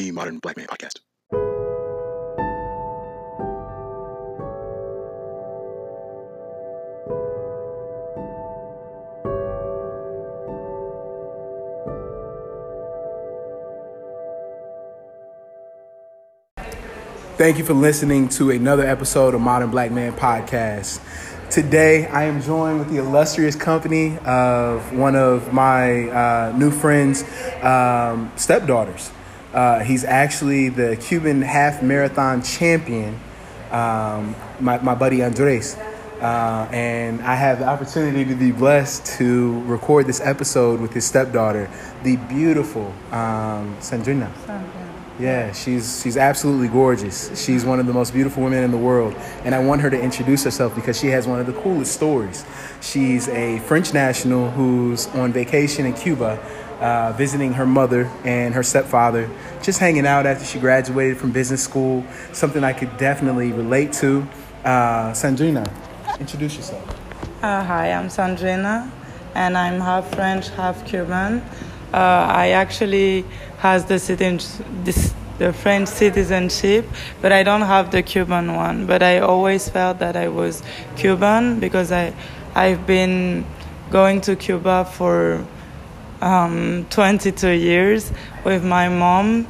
the Modern Black Man Podcast. Thank you for listening to another episode of Modern Black Man Podcast. Today, I am joined with the illustrious company of one of my new friend's stepdaughters. He's actually the Cuban half marathon champion, my buddy Andres. And I have the opportunity to be blessed to record this episode with his stepdaughter, the beautiful Sandrine. Yeah, she's absolutely gorgeous. She's one of the most beautiful women in the world. And I want her to introduce herself because she has one of the coolest stories. She's a French national who's on vacation in Cuba, visiting her mother and her stepfather, just hanging out after she graduated from business school, something I could definitely relate to. Sandrine, introduce yourself. Hi, I'm Sandrine, and I'm half French, half Cuban. I actually has the French citizenship, but I don't have the Cuban one. But I always felt that I was Cuban because I've been going to Cuba for 22 years with my mom,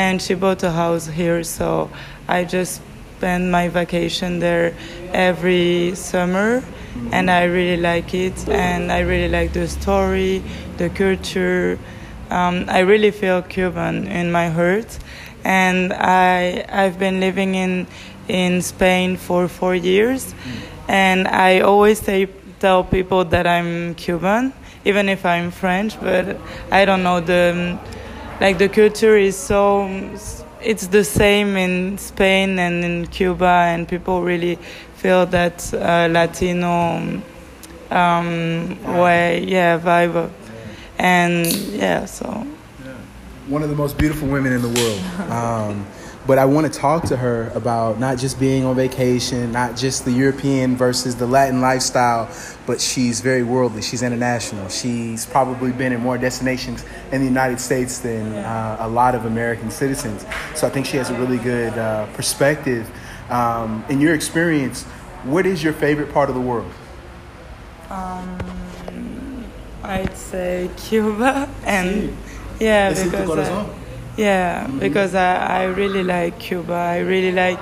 and she bought a house here, so I just spend my vacation there every summer. And I really like it, and I really like the story, the culture. I really feel Cuban in my heart, and I've been living in Spain for 4 years, and I always tell people that I'm Cuban, even if I'm French. But I don't know, the culture is so. It's the same in Spain and in Cuba, and people really feel that Latino way, vibe. Yeah. And one of the most beautiful women in the world. But I want to talk to her about not just being on vacation, not just the European versus the Latin lifestyle, but she's very worldly. She's international. She's probably been in more destinations in the United States than a lot of American citizens. So I think she has a really good perspective. In your experience, what is your favorite part of the world? I'd say Cuba, and because I really like Cuba. I really like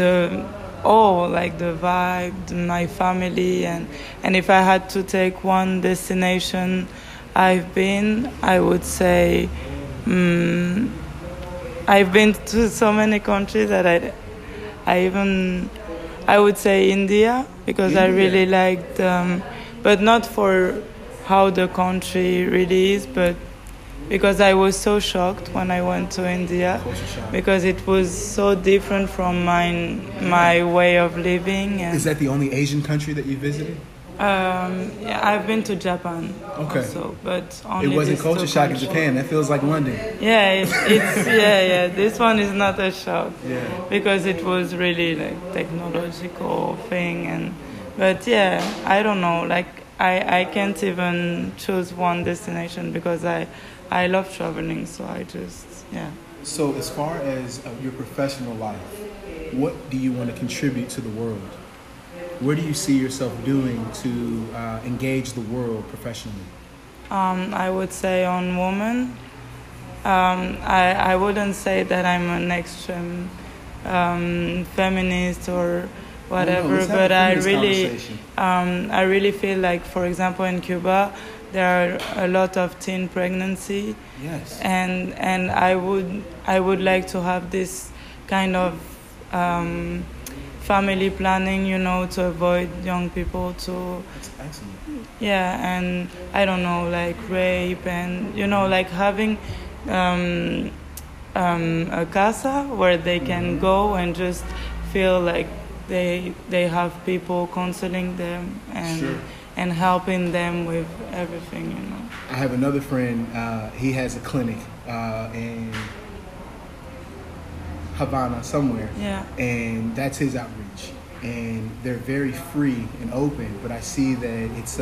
the vibe, my family, and if I had to take one destination I've been, I would say I've been to so many countries that I would say India, because I really liked, but not for how the country really is, but because I was so shocked when I went to India, because it was so different from my way of living. And is that the only Asian country that you visited? I've been to Japan. Okay. Also, but only it wasn't culture shock in Japan. That feels like London. Yeah, it's this one is not a shock. Yeah. Because it was really like technological thing, but I don't know, I can't even choose one destination because I love traveling, so I just, So as far as your professional life, what do you want to contribute to the world? Where do you see yourself doing to engage the world professionally? I would say on women. I wouldn't say that I'm an extreme feminist or whatever, but I really feel like, for example, in Cuba, there are a lot of teen pregnancy. Yes. And I would like to have this kind of family planning, to avoid young people to. That's excellent. Yeah, and I don't know, like rape and having a casa where they can go and just feel like. They have people counseling them and helping them with everything, I have another friend. He has a clinic in Havana somewhere, and that's his outreach. And they're very free and open, but I see that it's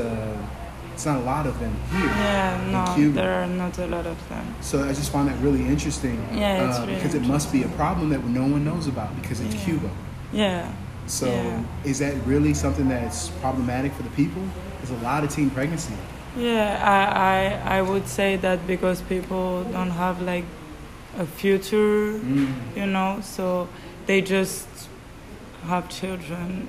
not a lot of them here in Cuban. There are not a lot of them. So I just find that really interesting. Yeah, it's really because it must be a problem that no one knows about because it's Cuba. Yeah. So is that really something that's problematic for the people? There's a lot of teen pregnancy. Yeah, I would say that because people don't have like a future, you know, so they just have children.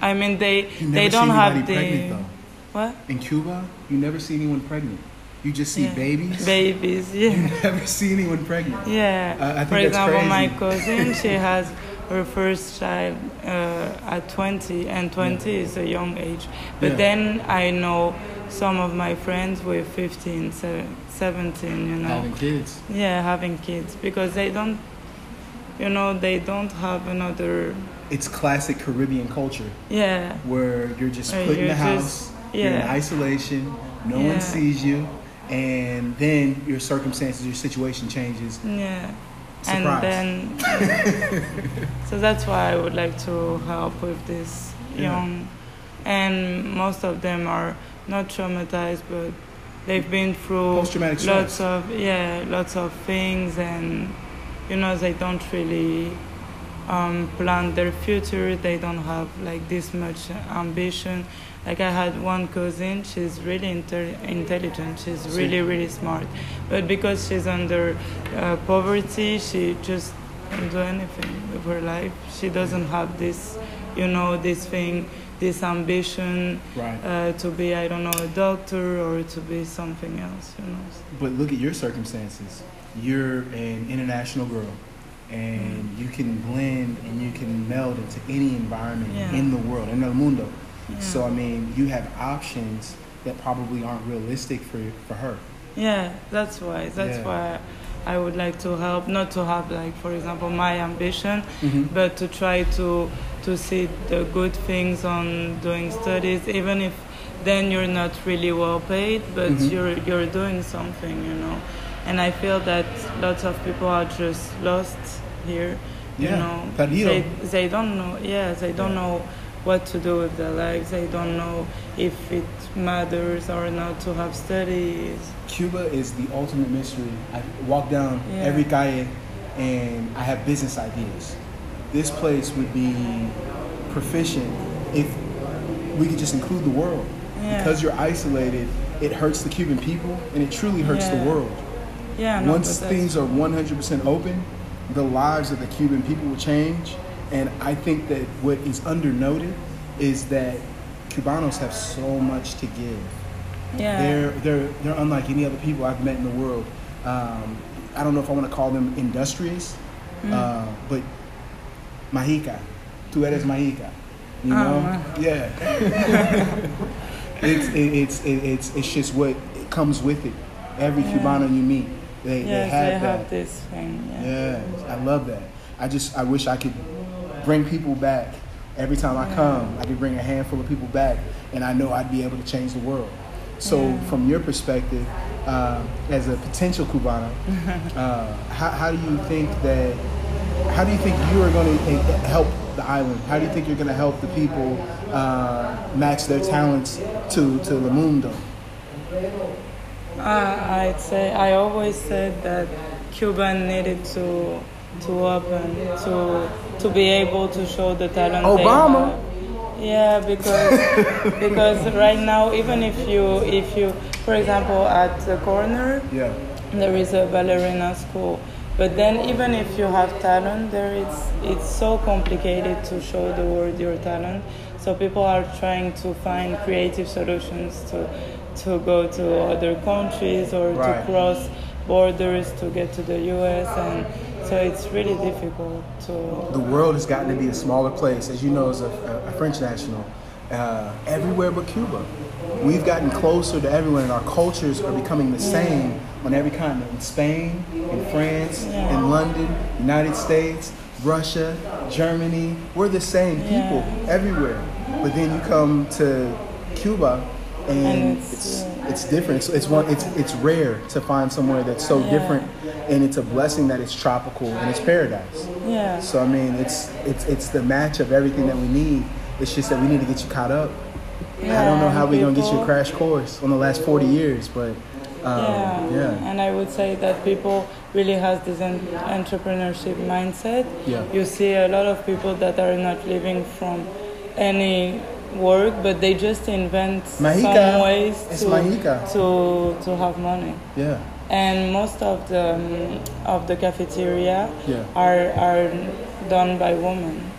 I mean, they don't have the... Pregnant, though. What? In Cuba, you never see anyone pregnant. You just see babies. Babies, yeah. You never see anyone pregnant. Yeah. I think for example, crazy. My cousin, she has her first child at 20, and 20 is a young age. But then I know some of my friends were 15, 17, you know. Having kids. Yeah, having kids, because they don't, you know, they don't have another... It's classic Caribbean culture. Yeah. Where you're just put in the house, you're in isolation, no one sees you, and then your circumstances, your situation changes. Yeah. Surprise. And then, so that's why I would like to help with this young, and most of them are not traumatized, but they've been through lots of things, and you know they don't really plan their future. They don't have like this much ambition. Like I had one cousin, she's really intelligent, she's really, really smart. But because she's under poverty, she just can't do anything with her life. She doesn't have this, you know, this thing, this ambition to be, I don't know, a doctor or to be something else, you know. But look at your circumstances. You're an international girl, and you can blend and you can meld into any environment in the world, in el mundo. Yeah. So, I mean, you have options that probably aren't realistic for her. Yeah, that's why. That's why I would like to help, not to have, like, for example, my ambition, but to try to see the good things on doing studies, even if then you're not really well paid, but you're doing something, you know. And I feel that lots of people are just lost here, you know. They don't know. Yeah, they don't know what to do with their lives. They don't know if it matters or not to have studies. Cuba is the ultimate mystery. I walk down every calle and I have business ideas. This place would be proficient if we could just include the world. Yeah. Because you're isolated, it hurts the Cuban people and it truly hurts the world. Yeah. Once things are 100% open, the lives of the Cuban people will change. And I think that what is undernoted is that Cubanos have so much to give. Yeah. They're unlike any other people I've met in the world. I don't know if I want to call them industrious, but Majica. Tú eres Majica. You know? Yeah. It's just what it comes with it. Every Cubano you meet, they have this thing. Yeah. I love that. I wish I could bring people back. Every time I come, I could bring a handful of people back, and I know I'd be able to change the world. So from your perspective, as a potential Cubana, how do you think you are going to help the island? How do you think you're going to help the people match their talents to El Mundo? I'd say, I always said that Cuba needed to open, to be able to show the talent Obama. They have. Yeah, because right now, even if you, for example, at the corner, there is a ballerina school. But then even if you have talent there, it's so complicated to show the world your talent. So people are trying to find creative solutions to go to other countries or to cross borders to get to the US, and so it's really difficult to... The world has gotten to be a smaller place. As you know, as a French national, everywhere but Cuba. We've gotten closer to everyone, and our cultures are becoming the same on every continent. In Spain, in France, in London, United States, Russia, Germany. We're the same people everywhere. But then you come to Cuba, and it's different. It's rare to find somewhere that's so different, and it's a blessing that it's tropical and it's paradise. Yeah. So I mean, it's the match of everything that we need. It's just that we need to get you caught up. Yeah, I don't know how we're gonna get you a crash course on the last 40 years, but And I would say that people really have this entrepreneurship mindset. Yeah. You see a lot of people that are not living from any work, but they just invent some ways to have money. Yeah. And most of the cafeteria are done by women.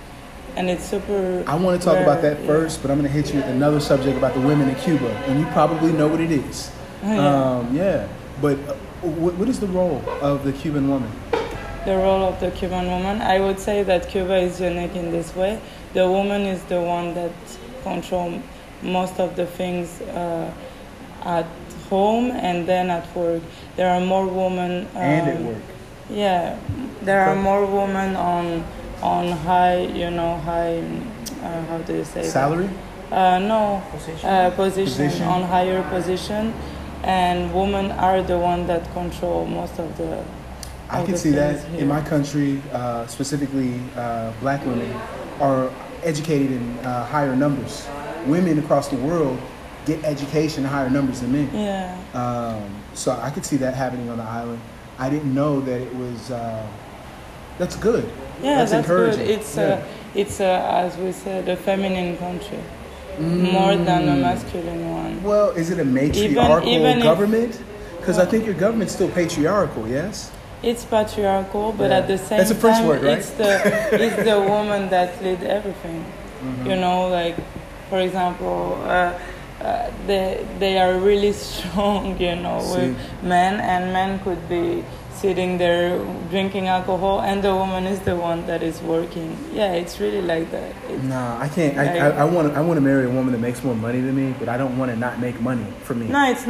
And it's super... I want to talk about that first, but I'm going to hit you with another subject about the women in Cuba. And you probably know what it is. Oh, yeah. But what is the role of the Cuban woman? The role of the Cuban woman? I would say that Cuba is unique in this way. The woman is the one that controls most of the things at home and then at work. There are more women... and at work. Yeah. There are more women on high, how do you say salary? Position. On higher position, and women are the one that control most of the. I can see that here. In my country, specifically, black women are educated in higher numbers. Women across the world get education in higher numbers than men. Yeah. So I could see that happening on the island. I didn't know that it was. That's good. Yeah, that's good. As we said, a feminine country, more than a masculine one. Well, is it a matriarchal government? Because I think your government's still patriarchal, yes? It's patriarchal, but at the same time... That's a French word, right? It's the woman that leads everything. Mm-hmm. For example, they are really strong, with men, and men could be... sitting there drinking alcohol, and the woman is the one that is working. Yeah, it's really like that. I can't. I want to marry a woman that makes more money than me, but I don't want to not make money for me. No, it's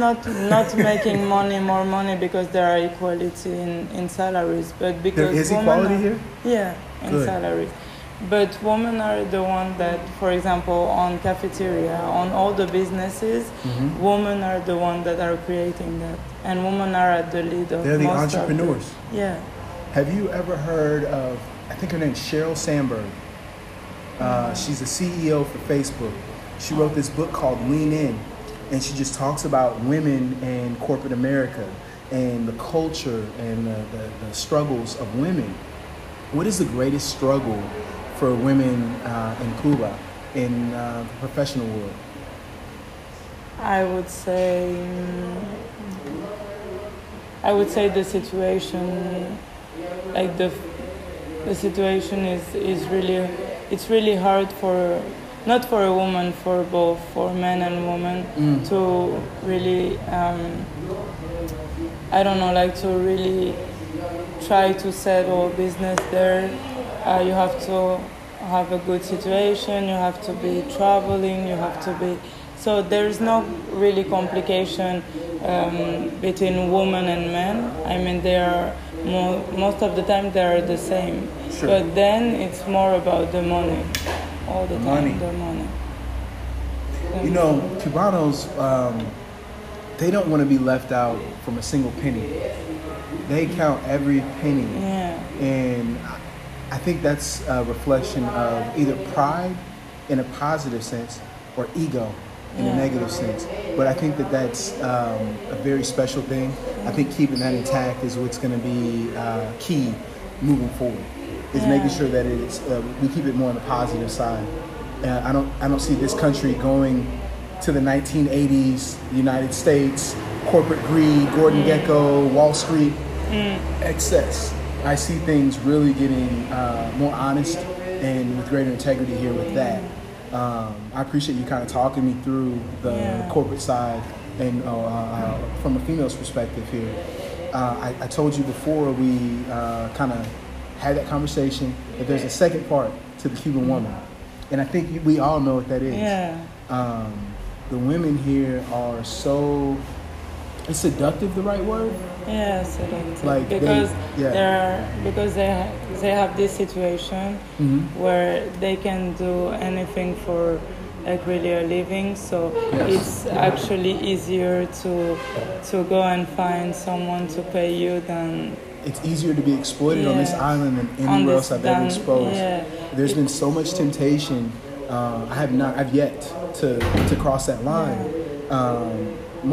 not making more money because there are equality in salaries, but because there is equality here. Yeah, in salaries, but women are the one that, for example, on cafeteria, on all the businesses, mm-hmm. women are the one that are creating that. And women are at the lead of... They're the entrepreneurs. Have you ever heard of, I think her name is Sheryl Sandberg. She's a CEO for Facebook. She wrote this book called Lean In, and she just talks about women in corporate America and the culture and the struggles of women. What is the greatest struggle for women in Cuba, in the professional world? I would say... the situation, the situation is really, it's really hard for, not for a woman, for both, for men and women, to really, to really try to settle business there. You have to have a good situation, you have to be traveling, you have to be... So there is no really complication between women and men. I mean, they are most of the time they are the same. Sure. But then it's more about the money, all the time. Money. The money. Cubanos, they don't want to be left out from a single penny. They count every penny, and I think that's a reflection of either pride in a positive sense or ego in a negative sense. But I think that's a very special thing. I think keeping that intact is what's going to be key moving forward, is making sure that it's we keep it more on the positive side. I don't see this country going to the 1980s United States, corporate greed, Gordon Gekko, Wall Street, excess. I see things really getting more honest and with greater integrity here with that. I appreciate you kind of talking me through the corporate side and from a female's perspective here. I told you before we kind of had that conversation that there's a second part to the Cuban woman. And I think we all know what that is. Yeah. The women here are so... Is seductive the right word? Yeah, seductive. Because they have this situation where they can do anything for really a living, so it's actually easier to go and find someone to pay you than... It's easier to be exploited on this island than anywhere else I've ever exposed. Yeah. There's been so much temptation. I've yet to cross that line.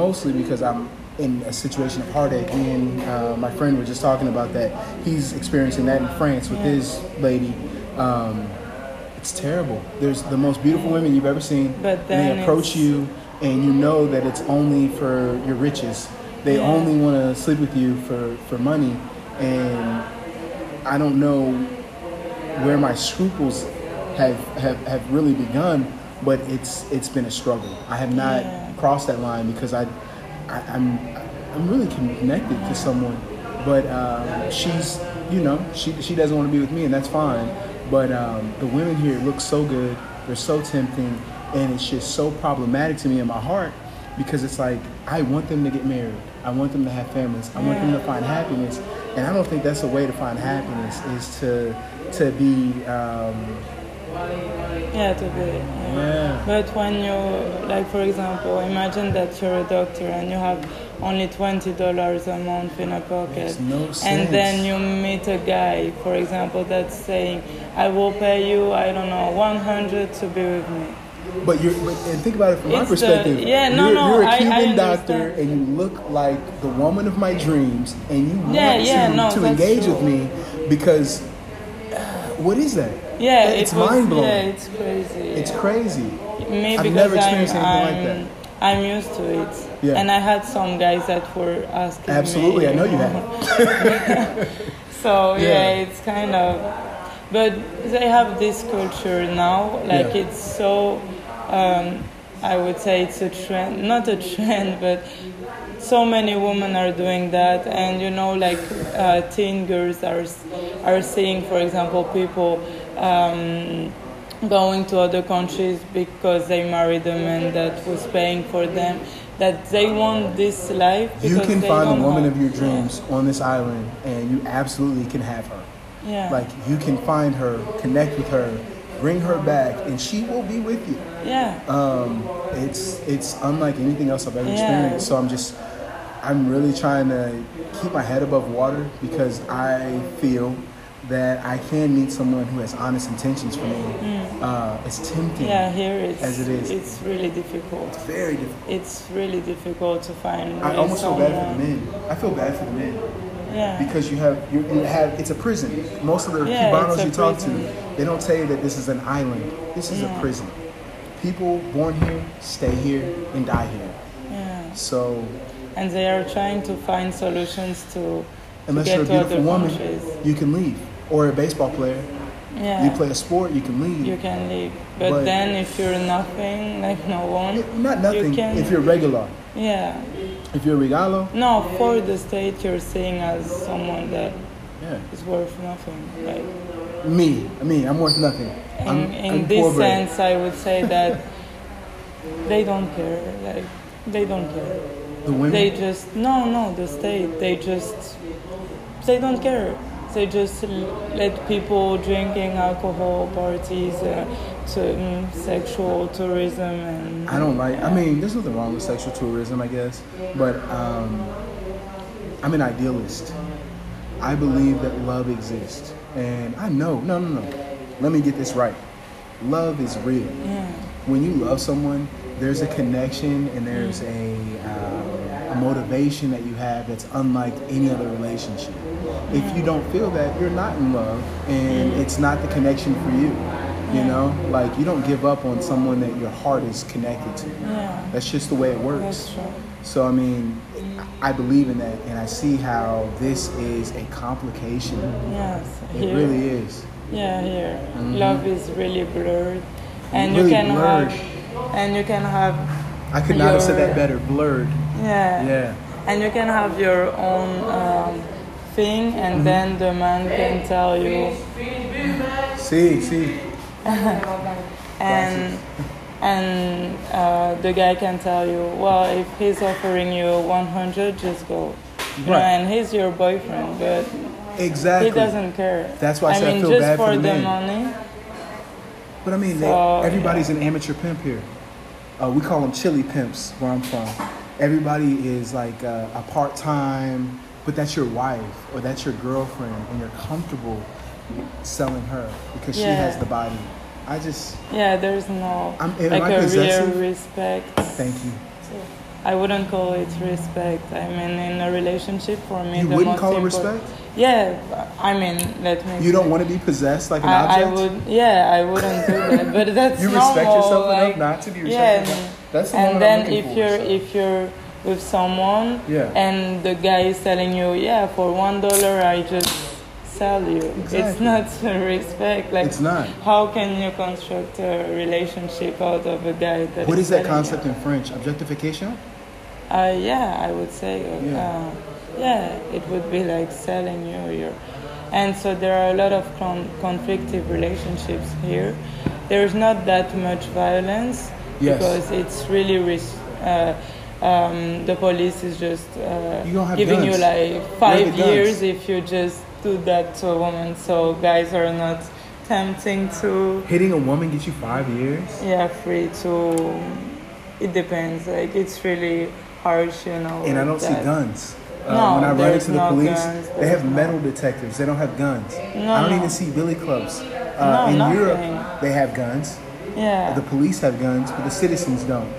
Mostly because I'm in a situation of heartache. Me and my friend were just talking about that. He's experiencing that in France with his lady. It's terrible. There's the most beautiful women you've ever seen. But then they approach you, and you know that it's only for your riches. They only want to sleep with you for money. And I don't know where my scruples have really begun, but it's been a struggle. I have not crossed that line because I'm really connected to someone, but she's, you know, she doesn't want to be with me, and that's fine. But the women here look so good, they're so tempting, and it's just so problematic to me in my heart, because it's like, I want them to get married, I want them to have families, I want them to find happiness, and I don't think that's a way to find happiness, is to be But when you, like, for example, imagine that you're a doctor and you have only $20 a month in a pocket, no sense. And then you meet a guy, for example, that's saying, I will pay you, I don't know, $100 to be with me. But think about it from my perspective. You're a Cuban doctor, and you look like the woman of my dreams, and you want to engage with me, because what is that? Yeah, it's mind blowing. Yeah, it's crazy. It's crazy. Me, I've never experienced anything like that. I'm used to it, and I had some guys that were asking. Absolutely, me, I know you have. So it's kind of. But they have this culture now, like it's so, I would say it's a trend, not a trend, but so many women are doing that. And, you know, like teen girls are seeing, for example, people going to other countries because they married a man that was paying for them, that they want this life. You can find the woman of your dreams on this island, and you absolutely can have her. Yeah. Like, you can find her, connect with her, bring her back, and she will be with you. Yeah. It's unlike anything else I've ever experienced. So I'm really trying to keep my head above water, because I feel that I can meet someone who has honest intentions for me. It's tempting. Yeah, here it's really difficult. It's very difficult. It's really difficult to find. I almost feel bad for the men. I feel bad for the men. Yeah. Because you have it's a prison. Most of the Cubanos you talk to, they don't tell you that this is an island. This is a prison. People born here, stay here, and die here. Yeah. So. And they are trying to find solutions to. Unless you're a beautiful woman, you can leave, or a baseball player. Yeah. You play a sport, you can leave. You can leave, but then if you're nothing, like no one. Not nothing. If you're regular. Yeah. If you're a regalo? No, for the state you're seeing as someone that is worth nothing. Like, me, I'm worth nothing. In this sense, I would say that they don't care. Like, they don't care. The women? They just, the state. They don't care. They just let people drinking alcohol, parties, sexual tourism, and I don't like. I mean, there's nothing wrong with sexual tourism, I guess, but I'm an idealist. I believe that love exists, and I know. No. Let me get this right. Love is real. Yeah. When you love someone, there's a connection, and there's a motivation that you have that's unlike any other relationship. If you don't feel that, you're not in love, and it's not the connection for you. You know, like, you don't give up on someone that your heart is connected to. Yeah. That's just the way it works. So, I mean, I believe in that, and I see how this is a complication. Yes, it really is. Yeah, here. Mm-hmm. Love is really blurred, and really you can have. I could not have said that better. Blurred. Yeah. Yeah. And you can have your own thing, and then the man can tell you. See. and the guy can tell you, well, if he's offering you 100, just go. Right. You know, and he's your boyfriend, but he doesn't care. That's why I feel bad for the money. But I mean, everybody's an amateur pimp here. We call them chili pimps where I'm from. Everybody is like a part-time, but that's your wife or that's your girlfriend, and you're comfortable selling her because she has the body. I just there's no, I'm like a real respect. Thank you. I wouldn't call it respect. I mean, in a relationship, for me, You wouldn't call it respect? Yeah, I mean, let me... You don't want to be possessed like an object? I wouldn't do that, but that's normal. You respect yourself enough not to be respected? Yeah. That's the one I'm looking for. And then if you're with someone, and the guy is telling you, for $1 I just... you. Exactly. It's not respect. Like, it's not. How can you construct a relationship out of a guy that? What is that concept in French? Objectification? I would say. It would be like selling you your. And so there are a lot of conflictive relationships here. There's not that much violence because it's really the police is just giving guns. You like 5 years if you just. Do that to a woman, so guys are not tempting to hitting a woman. Gets you 5 years. Yeah, free to. It depends. Like, it's really harsh, you know. And I don't see guns. No, when I run into the police, they have metal detectors. They don't have guns. No, I don't even see billy clubs. In Europe, they have guns. Yeah. The police have guns, but the citizens don't.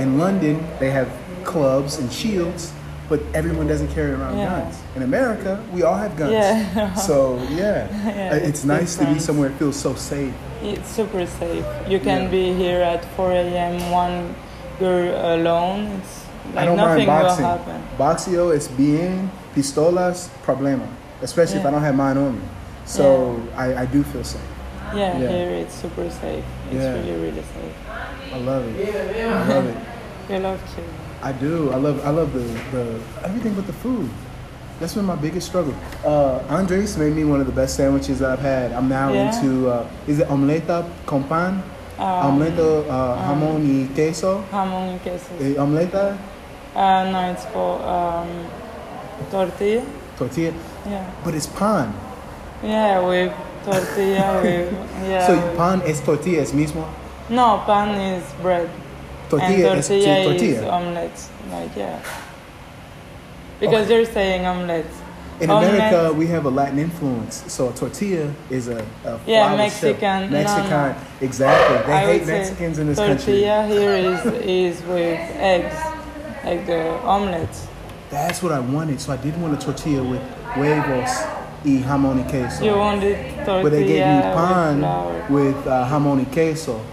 In London, they have clubs and shields. But everyone doesn't carry around guns. In America, we all have guns. Yeah. So, it's nice to be somewhere that feels so safe. It's super safe. You can be here at 4 a.m., one girl alone. It's like I don't nothing mind boxing. Will happen. Boxeo es bien, pistolas, problema. Especially if I don't have mine on me. So, I do feel safe. Yeah, here it's super safe. It's really, really safe. I love it. I love it. You love too. I do. I love the everything but the food. That's been my biggest struggle. Andres made me one of the best sandwiches I've had. I'm now into is it omeleta con pan? Omeleta jamón y queso. Jamón y queso. Omeleta? No, it's called tortilla. Tortilla. Yeah. But it's pan. Yeah, with tortilla. So pan es tortilla, es mismo. No, pan is bread. Tortilla and tortilla is omelet, because they're saying omelet. In America, we have a Latin influence, so a tortilla is a Mexican. Exactly. They hate Mexicans in this country. Tortilla here is with eggs, like the omelet. That's what I wanted, so I didn't want a tortilla with huevos. Y jamón y queso. You wanted tortilla, but they gave me pan with jamón y queso.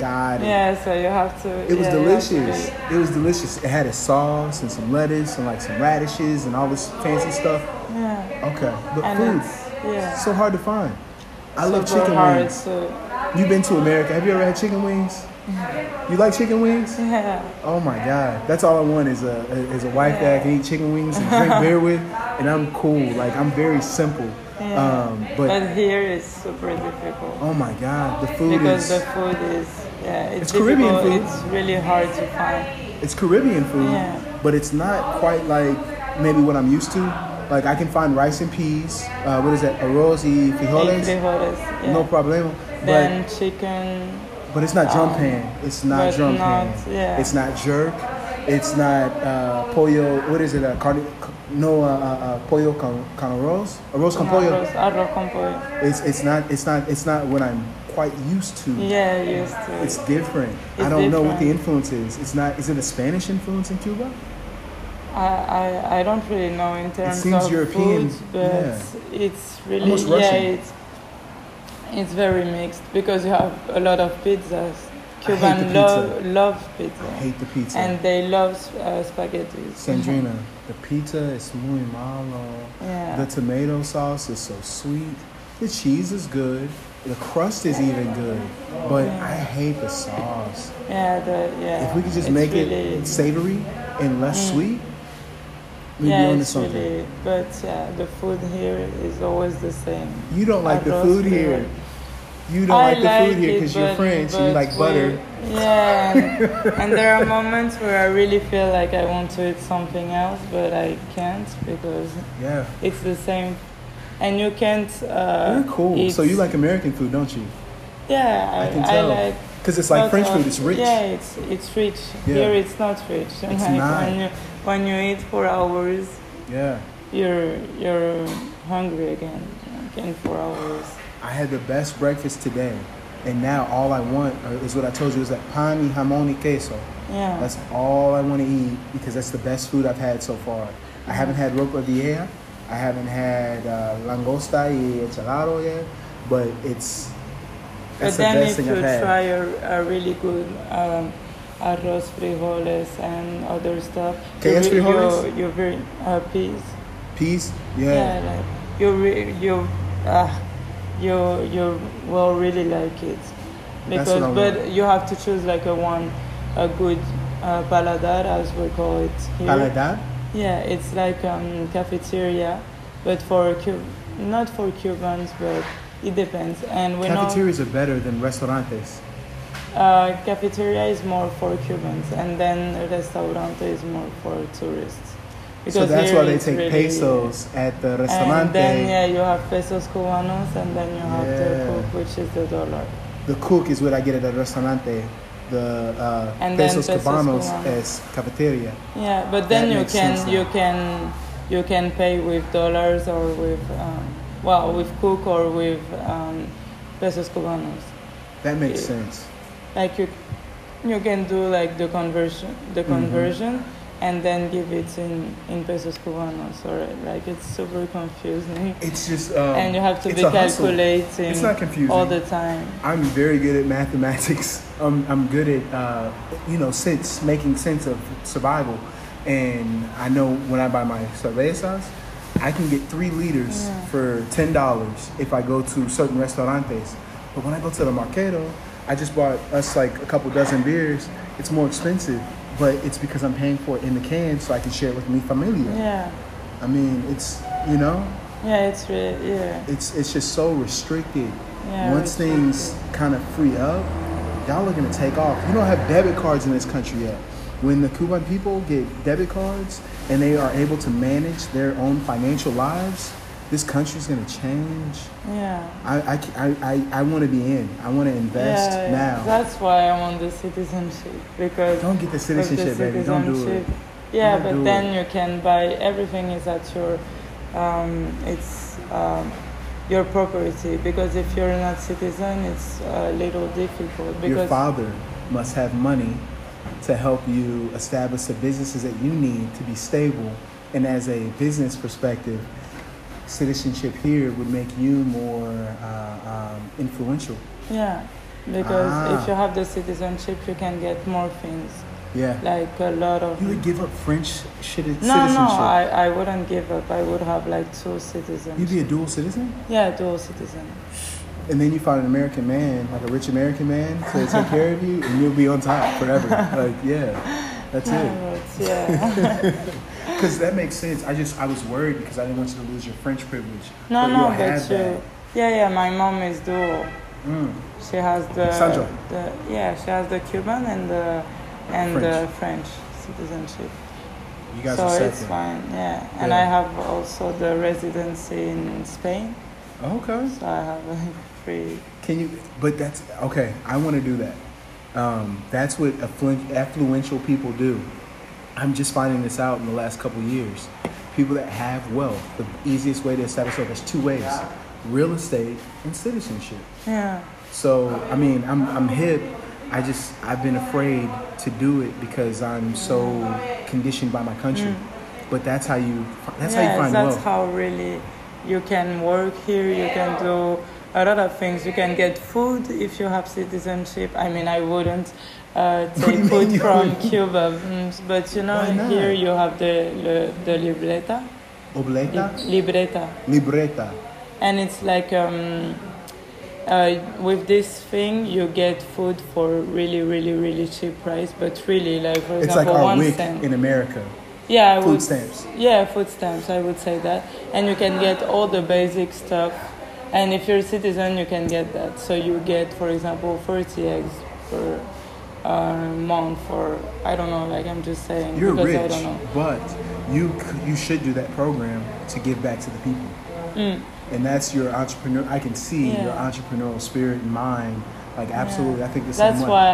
God. Yeah, so you have to. It was delicious. It was delicious. It had a sauce and some lettuce and like some radishes and all this fancy stuff. Yeah. Okay, but and food. It's so hard to find. I love chicken wings. You've been to America. Have you ever had chicken wings? You like chicken wings? Yeah. Oh my God, that's all I want is a wife that I can eat chicken wings and drink beer with, and I'm cool. Like, I'm very simple. Yeah. But here it's super difficult. Oh my God, the food is Caribbean food. It's really hard to find. It's Caribbean food, but it's not quite like maybe what I'm used to. Like, I can find rice and peas. What is that? Arroz y frijoles. No problemo. Then chicken. But it's not drum pan. It's not drum pan. Yeah. It's not jerk. It's not pollo. What is it? Pollo con arroz. Arroz con pollo. Arroz con pollo. It's not what I'm quite used to. Yeah, used to. It's different. I don't know what the influence is. It's not. Is it a Spanish influence in Cuba? I don't really know in terms of seems European, food, but it's really almost Russian. It's very mixed because you have a lot of pizzas. Cubans love pizza. I hate the pizza. And they love spaghetti. Sandrina, the pizza is muy malo. Yeah. The tomato sauce is so sweet. The cheese is good. The crust is even good. But I hate the sauce. If we could just make it savory and less sweet, maybe on something. Really, but the food here is always the same. You don't like the food here. You don't like the food here because you're French and you like butter. Yeah, and there are moments where I really feel like I want to eat something else, but I can't because it's the same. And you can't. You're cool. So you like American food, don't you? Yeah, I can tell. I like. Because it's like French food, it's rich. Yeah, it's rich. Yeah. Here it's not rich. It's like not. When you eat for hours, you're hungry again. Like in 4 hours. I had the best breakfast today. And now all I want is what I told you, is that pan y jamón y queso. Yeah. That's all I want to eat because that's the best food I've had so far. I haven't had ropa vieja. I haven't had langosta y enchilado yet, but it's that's the best thing I've had. But then if you try a really good arroz, frijoles, and other stuff. ¿Qué es frijoles? Your peas. Peas? Yeah. Yeah, like you will really like it, because but you have to choose like a good paladar, as we call it here. Paladar? Yeah, it's like cafeteria, but not for Cubans, but it depends. And cafeterias are better than restaurantes. Cafeteria is more for Cubans, and then restaurante is more for tourists. Because so that's why they take really pesos at the restaurante. And then, yeah, you have pesos cubanos, and then you have the cook, which is the dollar. The cook is what I get at the restaurante. The pesos cubanos as cafeteria. Yeah, but then you can pay with dollars or with with cook or with pesos cubanos. That makes sense. Like you can do like the conversion. Mm-hmm. And then give it in pesos cubanos, or like it's super confusing. It's just and you have to be calculating. It's not confusing all the time. I'm very good at mathematics. I'm good at making sense of survival. And I know when I buy my cervezas, I can get 3 liters for $10 if I go to certain restaurantes. But when I go to the Marquero, I just bought us like a couple dozen beers. It's more expensive. But it's because I'm paying for it in the can, so I can share it with mi familia. Yeah. I mean, it's, Yeah, it's really, yeah. It's just so restricted. Yeah, Once things kind of free up, y'all are going to take off. You don't have debit cards in this country yet. When the Cuban people get debit cards and they are able to manage their own financial lives, this country's going to change. Yeah. I want to be in. I want to invest now. That's why I want the citizenship. Because don't get the citizenship, baby. Don't do it. Yeah, but then you can buy. Everything is at your property. Because if you're not citizen, it's a little difficult. Because your father must have money to help you establish the businesses that you need to be stable. And as a business perspective, citizenship here would make you more influential. Yeah, because if you have the citizenship, you can get more things. Yeah, like a lot of. You would give up French citizenship? No, I wouldn't give up. I would have like two citizens. You'd be a dual citizen? Yeah, dual citizen. And then you find an American man, like a rich American man, to take care of you, and you'll be on top forever. Like, yeah, that's it. Yeah. Because that makes sense. I was worried because I didn't want you to lose your French privilege. No, that's true. Yeah, my mom is dual. Mm. She has the Cuban and the French citizenship. You guys are separate. So it's fine. Yeah, and I have also the residency in Spain. Okay. So I have a free. Can you? But that's okay. I want to do that. That's what affluential people do. I'm just finding this out in the last couple of years. People that have wealth, the easiest way to establish wealth is 2 ways: real estate and citizenship. Yeah. So I mean, I'm hip. I've been afraid to do it because I'm so conditioned by my country. Mm. But that's how you find wealth. That's how really you can work here. You can do a lot of things. You can get food if you have citizenship. I mean, I wouldn't. Take food from Cuba, but here you have the libreta. Obleta? Libreta. And it's like with this thing you get food for really, really, really cheap price, but really like for it's example like our WIC cent in America. Yeah, food stamps. Yeah, food stamps. I would say that, and you can get all the basic stuff. And if you're a citizen, you can get that. So you get, for example, 40 eggs per. Month, or I don't know, like I'm just saying. You're rich, I don't know. But you should do that program to give back to the people, and that's your entrepreneur. I can see your entrepreneurial spirit and mind. Like absolutely, I think that's why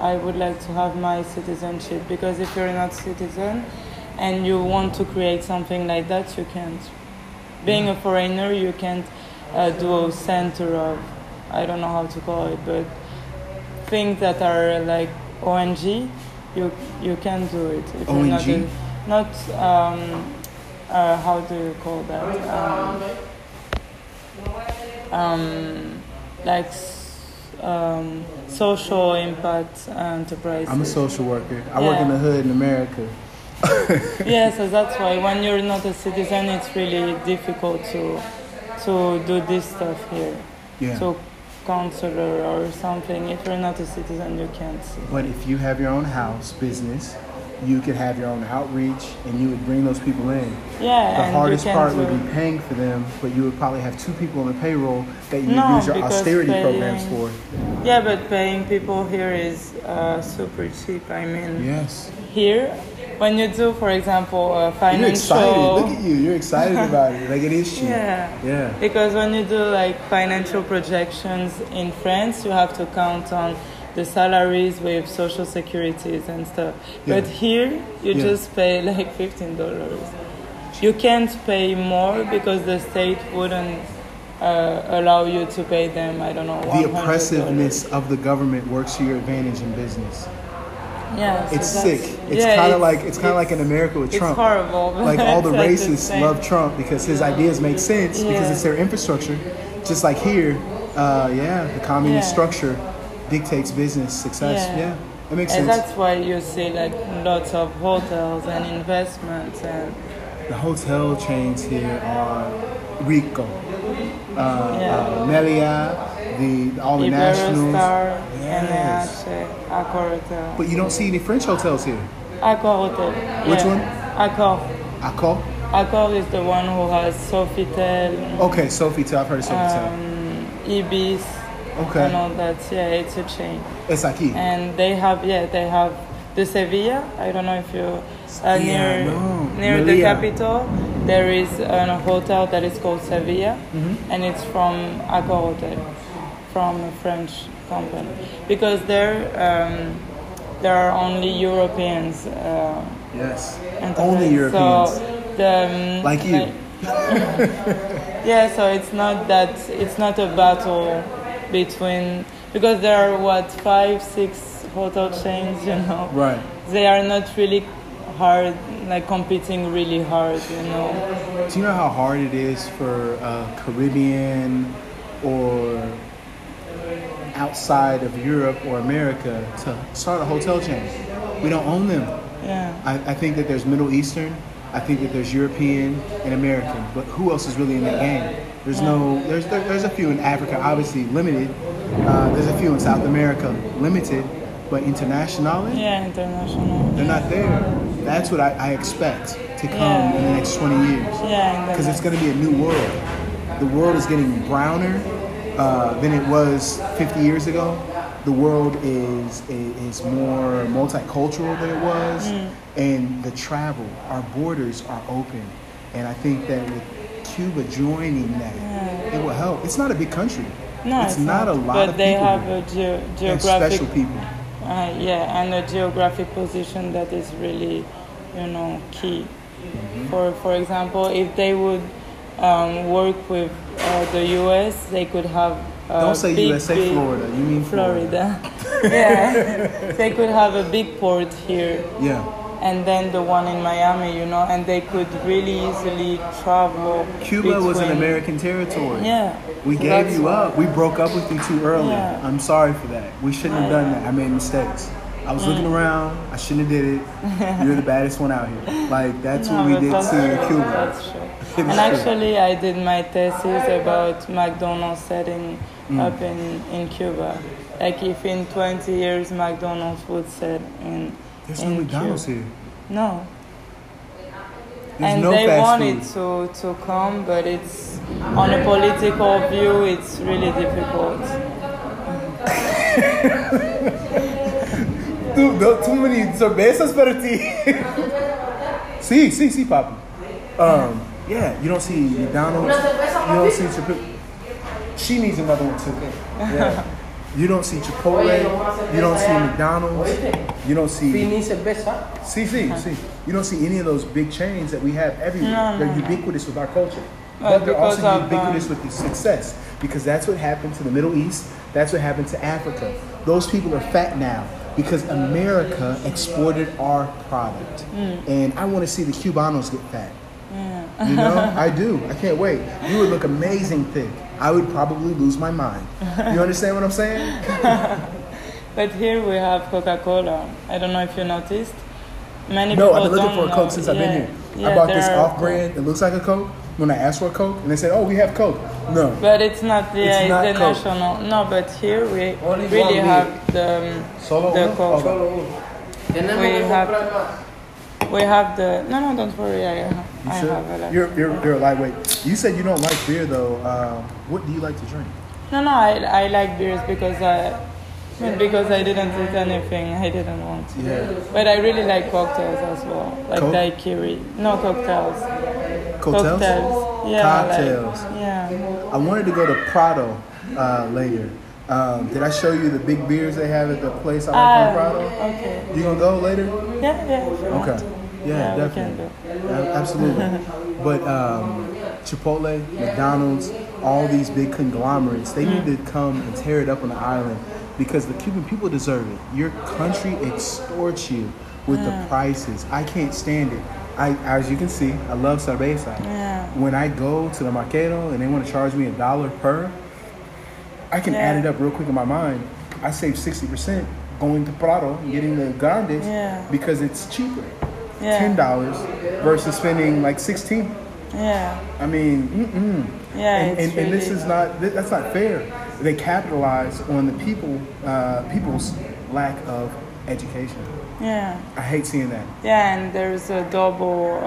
I would like to have my citizenship, because if you're not citizen and you want to create something like that, you can't. Being a foreigner, you can't do a center of I don't know how to call it, but things that are like ONG, you can do it. If ONG? You're not how do you call that? Social impact enterprise. I'm a social worker. I work in the hood in America. Yeah, so that's why when you're not a citizen, it's really difficult to do this stuff here. Yeah. So counselor or something. If you're not a citizen, you can't see. But if you have your own house business, you could have your own outreach, and you would bring those people in. Yeah. The hardest part would be paying for them, but you would probably have two people on the payroll that you use your austerity programs for. Yeah, but paying people here is super cheap. I mean, yes. Here, when you do, for example, a financial... You're excited. Look at you. You're excited about it. Like, it is cheap. Yeah. Because when you do, like, financial projections in France, you have to count on the salaries with social securities and stuff. Yeah. But here, you just pay like $15. You can't pay more because the state wouldn't allow you to pay them, I don't know, $100. The oppressiveness of the government works to your advantage in business. Yeah, so it's sick. It's kind of like in America with Trump. It's horrible. Like, all the racists love Trump because his ideas make sense because it's their infrastructure. Just like here, the communist structure dictates business success. Yeah, it makes sense. And that's why you see like lots of hotels and investments. And the hotel chains here are Rico, Melia, all the Ibero nationals. Star, Accor Hotel. But you don't see any French hotels here. Accor Hotel. Which one? Accor? Accor is the one who has Sofitel. Okay, Sofitel. I've heard of Sofitel. Ibis. Okay. And all that. Yeah, it's a chain. It's aquí. And they have the Sevilla. I don't know if you near Melia, the capital. There is a hotel that is called Sevilla, and it's from Accor Hotel, from a French company, because there are only Europeans. Only Europeans. So like you. So it's not a battle because there are 5-6 hotel chains, you know. Right. They are not really hard, like competing really hard, you know. Do you know how hard it is for Caribbean or outside of Europe or America to start a hotel chain? We don't own them. Yeah. I think that there's Middle Eastern. I think that there's European and American, but who else is really in that game? There's a few in Africa, obviously limited. There's a few in South America, limited, but internationally, they're not there. That's what I expect to come in the next 20 years. Yeah, because it's going to be a new world. The world is getting browner than it was 50 years ago. The world is more multicultural than it was, and the travel, our borders are open, and I think that with Cuba joining that, it will help. It's not a big country. No, it's not a lot of people. But they have a geographic, special people. And a geographic position that is really, key. Mm-hmm. For example, if they would work with the U.S., they could have. Don't say U.S., say Florida. You mean Florida. Yeah. They could have a big port here. Yeah. And then the one in Miami, and they could really easily travel. Cuba was an American territory. Yeah. We gave you up. We broke up with you too early. Yeah. I'm sorry for that. We shouldn't have done that. I made mistakes. I was looking around. I shouldn't have did it. You're the baddest one out here. Like, that's what we did to Cuba. That's true. And actually, I did my thesis about McDonald's setting up in Cuba. Like, if in 20 years McDonald's would set in. There's no McDonald's here. No. There's and no they wanted to come, but it's on a political view, it's really difficult. Too many cervezas para ti. Sí, papi. You don't see McDonald's. You don't see Chipotle. She needs another one too. Yeah. You don't see Chipotle. You don't see McDonald's. You don't see. You don't see any of those big chains that we have everywhere. They're ubiquitous with our culture. but they're also ubiquitous with the success, because that's what happened to the Middle East. That's what happened to Africa. Those people are fat now because America exported our product. And I want to see the Cubanos get fat. You know, I do. I can't wait. You would look amazing thick. I would probably lose my mind. You understand what I'm saying? But here we have Coca-Cola. I don't know if you noticed. Many people I've been looking for a Coke since I've been here. I bought this off-brand. It looks like a Coke. When I asked for a Coke, and they said, "Oh, we have Coke." No, but it's not. It's the national. No, but here we only really have the Coke. We have the. No, don't worry. I sure? Have it. You're a lightweight. You said you don't like beer though. What do you like to drink? No, I like beers because I didn't eat anything I didn't want to. Yeah. But I really like cocktails as well. Like daiquiri. No, cocktails. Cocktails? Yeah. Cocktails. Like, yeah. I wanted to go to Prado later. Did I show you the big beers they have at the place I like in Prado? Okay. You going to go later? Yeah. Okay. Yeah, definitely. Absolutely. But Chipotle, McDonald's, all these big conglomerates, they need to come and tear it up on the island. Because the Cuban people deserve it. Your country extorts you with the prices. I can't stand it. As you can see, I love cerveza. Yeah. When I go to the Maquero and they want to charge me $1 per, I can add it up real quick in my mind. I save 60% going to Prado and getting the grandes because it's cheaper. Yeah. $10 versus spending like $16. Yeah. I mean, and this is not. That's not fair. They capitalize on the people's lack of education. Yeah. I hate seeing that. Yeah, and there's a double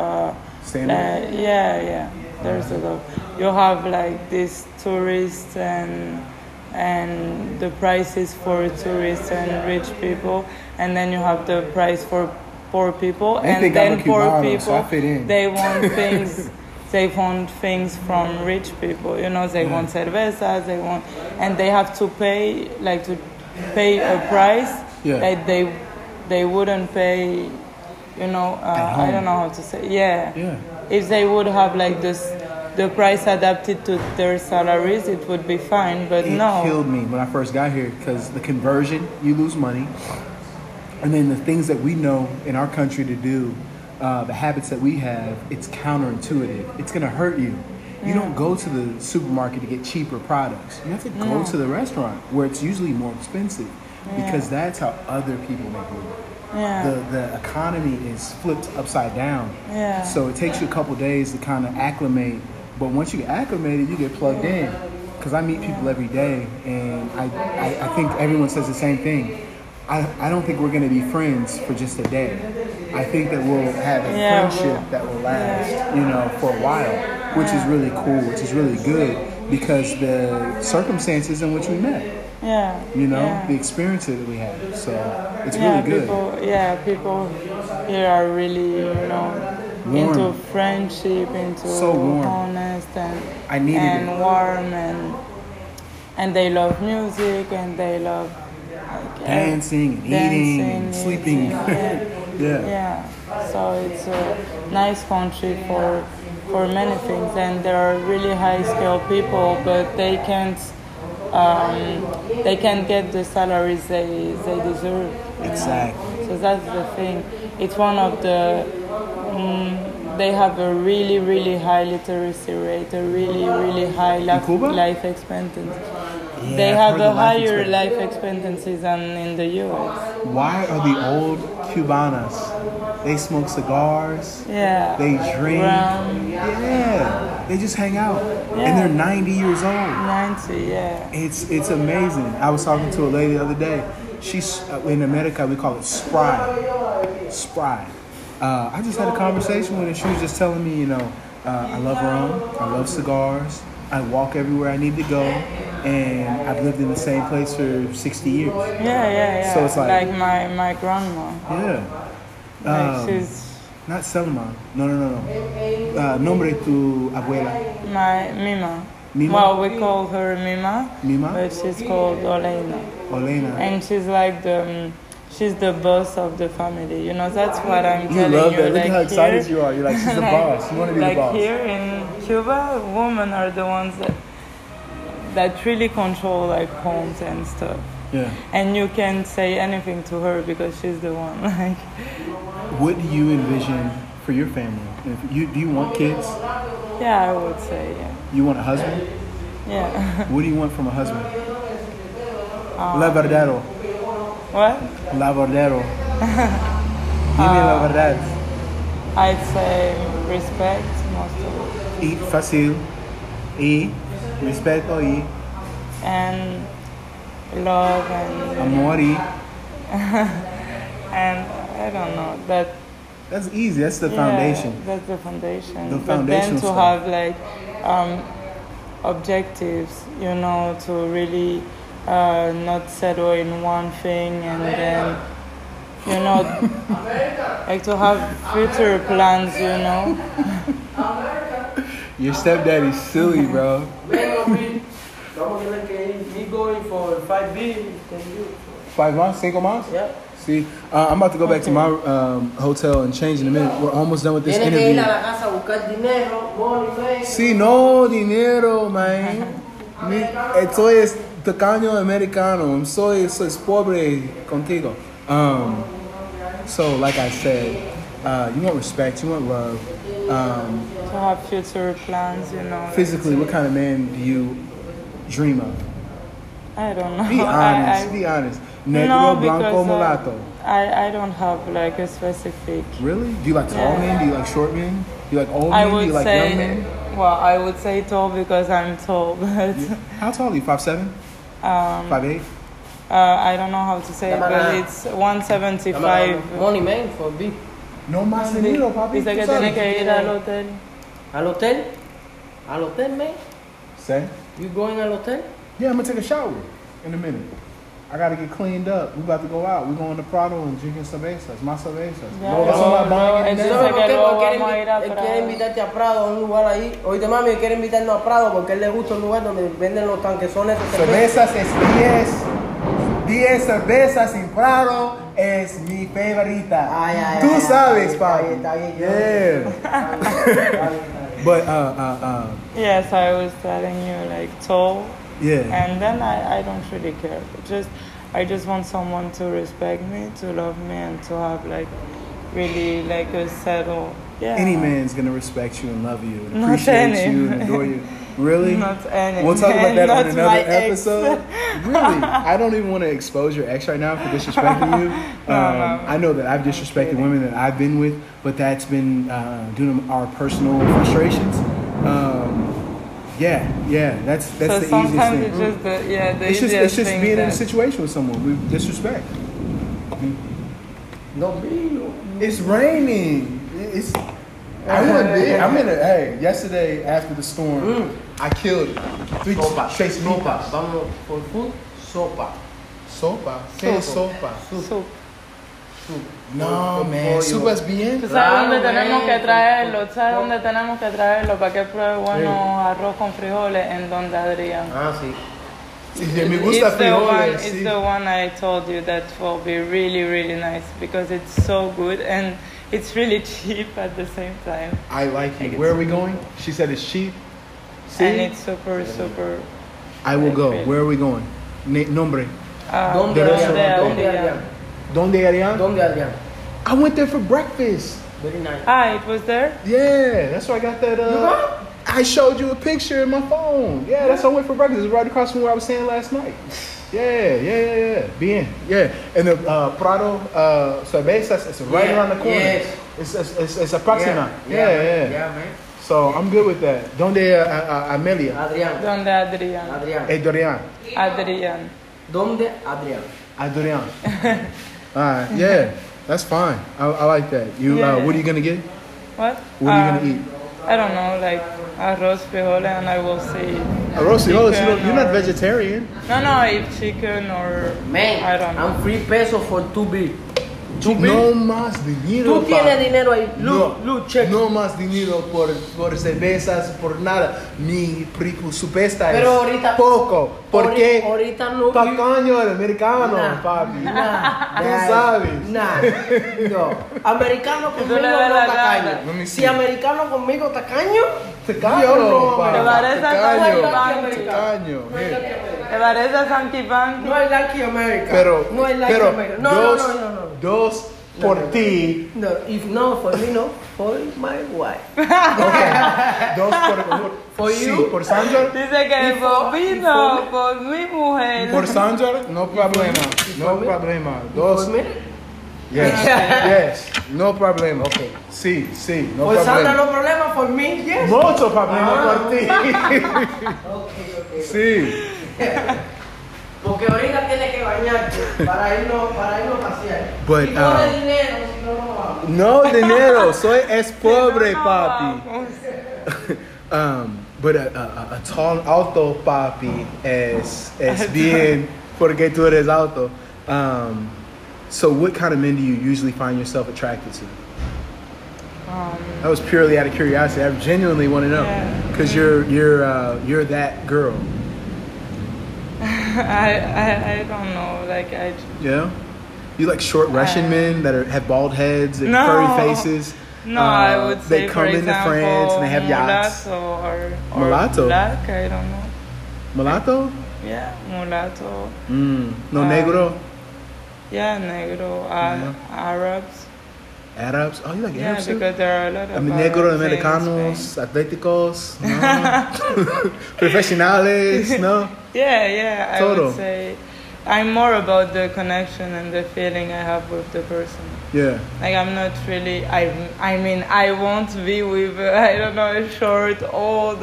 standard. There's a double. You have like these tourists and the prices for tourists and rich people, and then you have the price for poor people, and then poor people they want things. They want things from rich people, you know. They want cervezas, and they have to pay a price that they wouldn't pay, you know. I don't know how to say. If they would have like this, the price adapted to their salaries, it would be fine. But it killed me when I first got here because the conversion, you lose money, and then the things that we know in our country to do. The habits that we have, it's counterintuitive. It's going to hurt you. You don't go to the supermarket to get cheaper products. You have to go to the restaurant where it's usually more expensive because that's how other people make money. Yeah. The economy is flipped upside down. Yeah. So it takes you a couple days to kind of acclimate. But once you get acclimated, you get plugged in. Because I meet people every day, and I think everyone says the same thing. I don't think we're going to be friends for just a day. I think that we'll have a friendship that will last, for a while, which is really cool, which is really good, because the circumstances in which we met, the experiences that we had. So it's really good. People here are really, warm. Into friendship, into honest and warm, and they love music, and they love dancing, eating, sleeping. So it's a nice country for many things, and there are really high-skilled people, but they can't get the salaries they deserve. Exactly. So that's the thing. It's one of the. They have a really, really high literacy rate, a really, really high life expectancy. Yeah, they have a higher life expectancy than in the U.S. Why are the old Cubanas? They smoke cigars. Yeah. They drink. Yeah. They just hang out. Yeah. And they're 90 years old. 90, yeah. It's amazing. I was talking to a lady the other day. She's, in America, we call it spry. I just had a conversation with her. She was just telling me, I love rum. I love cigars. I walk everywhere I need to go, and I've lived in the same place for 60 years. Yeah. So it's like my grandma. Yeah. She's not Selma. No. Nombre tu abuela. Mima. Well, we call her Mima. But she's called Olena. And she's like the. she's the boss of the family. You know, that's what I'm telling you. You love it. Look like how excited here, you are. You're like, she's the boss. You want to be the boss. Like here in Cuba, women are the ones that really control like homes and stuff. Yeah. And you can't say anything to her because she's the one. Like, what do you envision for your family? Do you want kids? Yeah, I would say, yeah. You want a husband? Yeah. What do you want from a husband? Lavardero. What? Lavardero. Give me la verdad. I'd say respect most of it. Y fácil. Y respeto y. And love and amor y. And I don't know, that. That's easy. That's the foundation. Yeah, that's the foundation. The foundation. But then to have like objectives, you know, to really not settle in one thing, and then you know, like to have future plans, you know. Your stepdaddy's silly, bro. Me going for 5 months, 5 months. Yeah. See, I'm about to go back to my hotel and change in a minute. We're almost done with this interview. Si, no dinero, man. Esto es tacaño americano. Soy pobre contigo. So, like I said, you want respect, you want love. To have future plans, you know. Physically, what kind of man do you dream of? I don't know. Be honest. Negro, no, blanco, mulatto. I don't have like a specific. Really? Do you like tall men? Do you like short men? Do you like old men? Do you like young men? Well, I would say tall because I'm tall. But how tall are you? 5'7"? 5'8"? I don't know how to say it, but it's 175. Only man for big. No más dinero, papi. Dice que tiene que ir al hotel. Al hotel? Al hotel, man? Say? You going al hotel? Yeah, I'm going to take a shower in a minute. I got to get cleaned up. We're about to go out. We're going to Prado and drinking cervezas. My cervezas. Él quiere invitarte a Prado, a un lugar ahí. Oíste, mami, él quiere invitarnos a Prado porque él le gusta el lugar donde venden los tanquesones. Cervezas es 10. 10 cervezas y Prado es mi favorita. Tú sabes, papi. Yeah. But, yes, I was telling you, like, tall. Yeah. And then I don't really care. I just want someone to respect me, to love me, and to have like really like a settle. Yeah. Any man's gonna respect you and love you and not appreciate any. You and adore you. Really? Not any. We'll talk about that on another episode. Really? I don't even want to expose your ex right now for disrespecting you. No. I know that I've disrespected women that I've been with, but that's been due to our personal frustrations. Yeah, that's so the easiest thing. Sometimes it's just the easiest thing. It's just being in a situation with someone with disrespect. No, it's raining. It's. I'm in a. Hey, yesterday after the storm, I killed it. Sopa. Vamos for food. Sopa. Soup. No, man. Soup es bien. ¿Tú sabes dónde tenemos que traerlo? ¿Sabes dónde tenemos que traerlo? Para que pruebe bueno arroz con frijoles en Donde Adrián. Ah, sí. Me gusta frijoles. It's the one I told you that will be really, really nice because it's so good and it's really cheap at the same time. I like it. Where are we going? She said it's cheap. See? And it's super, super. I will go. Where are we going? Nombre. Donde Adrián. Donde Adrián. I went there for breakfast. Very nice. It was there? Yeah, that's where I got that. I showed you a picture in my phone. Yeah, that's where I went for breakfast. It's right across from where I was staying last night. Yeah. Bien. Yeah. And the Prado cervezas, it's right around the corner. Yes. It's aproximate. Yeah, man. So I'm good with that. Donde Adrián. Alright, yeah, that's fine. I like that. You, what are you gonna get? What are you gonna eat? I don't know, like arroz frijoles, and I will say. Arroz frijoles? You're not vegetarian. No, I eat chicken or. Man, I don't know. I'm 3 pesos for 2 beef. Chupi. No más dinero. Tú tienes dinero ahí. No más dinero por cervezas, por nada. Mi presupuesto es ahorita, poco. Porque ahorita no. Tacaño el americano, papi. Tú sabes. No. Americano conmigo no tacaño. Si americano conmigo tacaño. Yo no. Me parece tacaño. Me parece Sanky Panky. No es Lucky America. No es Lucky America. No. Dos por ti. No, if no, for me no, for my wife. Okay. Dos for you. Sí, por Sandra. Dice que por mí no, por mi mujer. Por Sandra, no problema. No problema. Dos. ¿Por mí? Yes. No problema. Okay. Sí, no problema. Por Sandra no problema, por mí, yes. Mucho problema por ti. Okay. Sí. Porque ahorita tiene que bañarte para irnos a pasear. But, si no de dinero, si no vamos. No dinero, es pobre, papi. But a tall, alto, papi, es bien, porque tú eres alto. So what kind of men do you usually find yourself attracted to? That was purely out of curiosity. I genuinely want to know, because you're that girl. I don't know, like I. Yeah, you like short Russian men that have bald heads and furry faces. No, I would say they come into France and they have yachts. Mulatto or black, I don't know. Mulatto. Yeah, mulatto. No negro. Yeah, negro. Arabs. Arabs? Oh, you like Arabs? Yeah, because there are a lot of negro americanos, atléticos, no? Profesionales, no? Yeah, I would say I'm more about the connection and the feeling I have with the person. Yeah. Like I'm not really, I won't be with, I don't know, a short, old...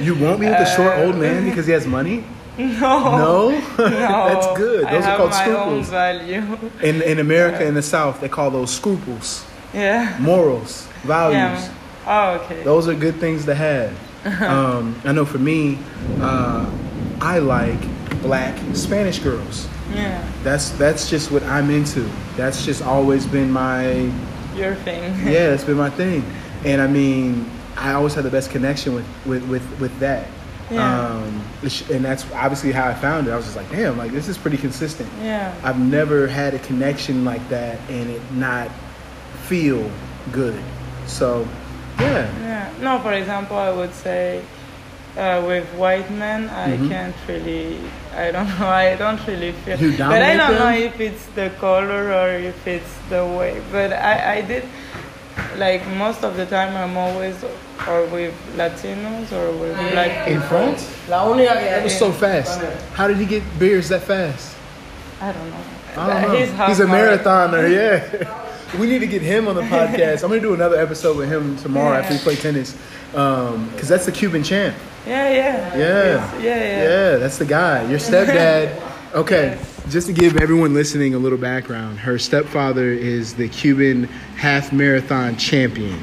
You won't be with a short, old man because he has money? No. That's good. Those are called scruples. Value. In America, in the South, they call those scruples. Yeah. Morals, values. Yeah. Oh, okay. Those are good things to have. I know for me, I like black Spanish girls. Yeah. That's just what I'm into. That's just always been your thing. Yeah, that's been my thing. And I mean, I always had the best connection with that. Yeah. And that's obviously how I found it. I was just like, damn, like this is pretty consistent. Yeah. I've never had a connection like that and it not feel good. So, yeah. No, for example, I would say with white men, I can't really. I don't know. I don't really feel. You dominate but I don't them? Know if it's the color or if it's the way. But I did. Like most of the time, I'm always or with Latinos or with black people. In France? That was so fast. How did he get beers that fast? I don't know. He's a marathoner, yeah. We need to get him on the podcast. I'm going to do another episode with him tomorrow after we play tennis. Because that's the Cuban champ. Yeah, that's the guy. Your stepdad. Okay, just to give everyone listening a little background, her stepfather is the Cuban half marathon champion.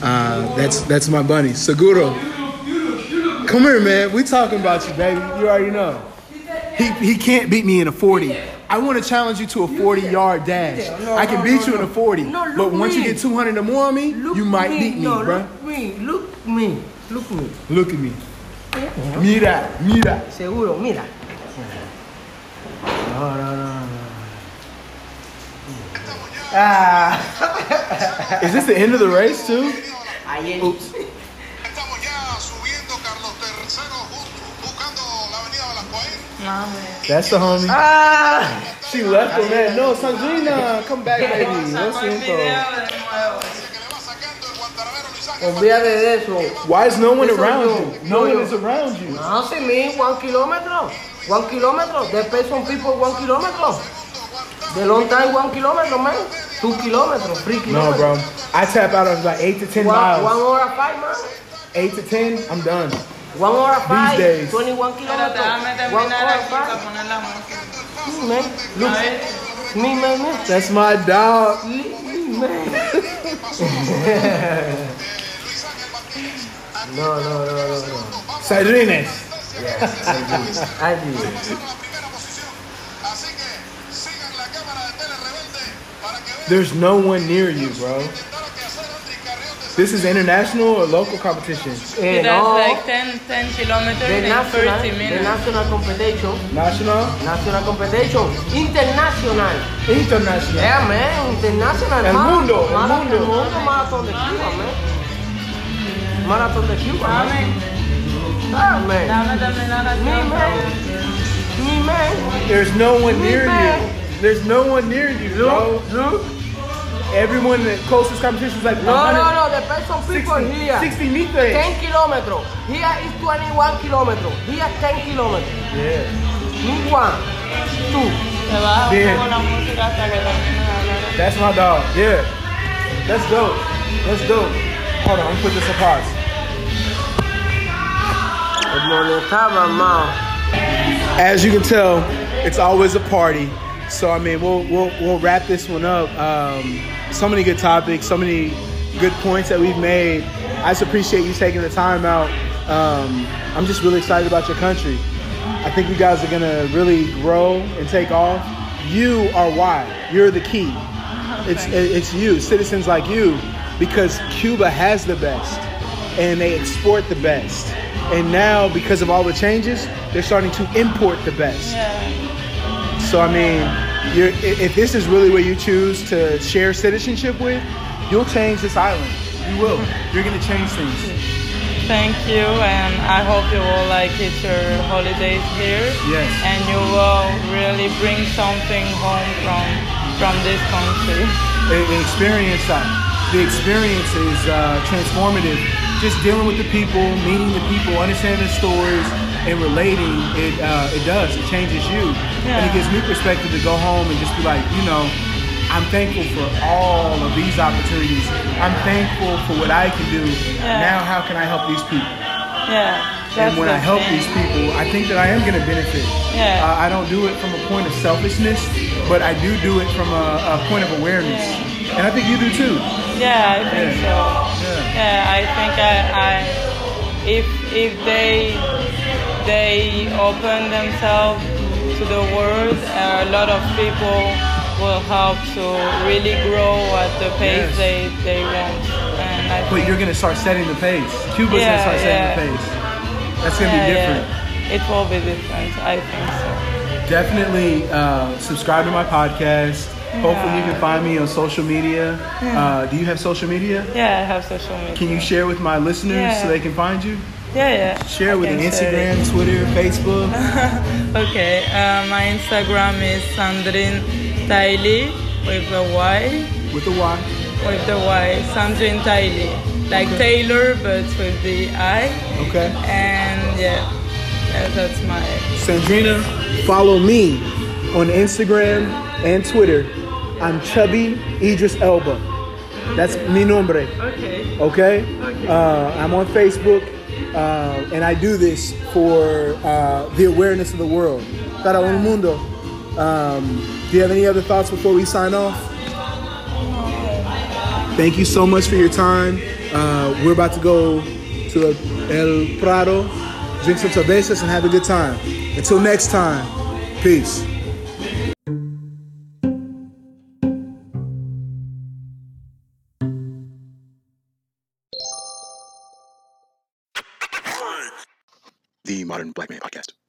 That's my bunny, Seguro. Come here, man. We talking about you, baby. You already know. He can't beat me in a 40. I want to challenge you to a 40-yard dash. I can beat you in a 40, but once you get 200 or more on me, you might beat me, bro. Look at me. Mira. Seguro, mira. No. Is this the end of the race too? Oops. That's the homie. She left the man. No, Sandrina, come back, baby. Why is no one around you? No one is around you. No, see me, 1 kilometer. 1 kilometer. They pay some people 1 kilometer. They don't die 1 kilometer, man. 2 kilometers, 3 kilometers. No, bro. I tap out on like 8 to 10 miles. 1 hour 5, man. 8 to 10, I'm done. 1 hour 5. These days. 21 kilometers. 1 hour 5. Man, look, me. That's my dog. No. Sardines. Yes, I do. There's no one near you, bro. This is international or local competition? It has like 10 kilometers in 30 minutes. The national competition. National? National competition. International. International. Yeah, man. International. El mundo. Marathon de Cuba, man. Marathon de Cuba, man. Ah, man. Me, man. There's no one near you. There's no one near you, bro. Look. Everyone in the closest competition is like No. The best of people here. 60 meters. 10 kilometers. Here is 21 kilometers. Here 10 kilometers. Yeah. One, two. Yeah. That's my dog. Yeah. That's dope. That's dope. Hold on. I'm going to put this on pause. As you can tell, it's always a party. So I mean, we'll wrap this one up. So many good topics, so many good points that we've made. I just appreciate you taking the time out. I'm just really excited about your country. I think you guys are gonna really grow and take off. You are why. You're the key. It's you, citizens like you, because Cuba has the best and they export the best. And now because of all the changes, they're starting to import the best. Yeah. So, I mean, if this is really where you choose to share citizenship with, you'll change this island. You will. You're going to change things. Thank you, and I hope you will like it your holidays here. Yes. And you will really bring something home from this country. The experience, is transformative. Just dealing with the people, meeting the people, understanding their stories, and relating, it changes you. Yeah. And it gives me perspective to go home and just be like, you know, I'm thankful for all of these opportunities. I'm thankful for what I can do. Yeah. Now how can I help these people? Yeah. And when I help these people, I think that I am going to benefit. Yeah. I don't do it from a point of selfishness, but I do it from a point of awareness. Yeah. And I think you do too. Yeah, I think so. Yeah. I think if they open themselves to the world, a lot of people will help to really grow at the pace they want. And but you're going to start setting the pace. Cuba's going to start setting the pace. That's going to be different. Yeah. It will be different. I think so. Definitely subscribe to my podcast. Yeah. Hopefully you can find me on social media. Yeah. Do you have social media? Yeah, I have social media. Can you share with my listeners so they can find you? Yeah. Share with an Instagram, Twitter, Facebook. Okay. My Instagram is Sandrine Tailly with a Y. Sandrine Tailly. Like Taylor, but with the I. Okay. And that's my... Sandrina, follow me on Instagram and Twitter. I'm Chubby Idris Elba. Okay. That's mi nombre. Okay? I'm on Facebook. And I do this for the awareness of the world. Para un mundo. Do you have any other thoughts before we sign off? Thank you so much for your time. We're about to go to El Prado, drink some cervezas, and have a good time. Until next time, peace. The Modern Black Man Podcast.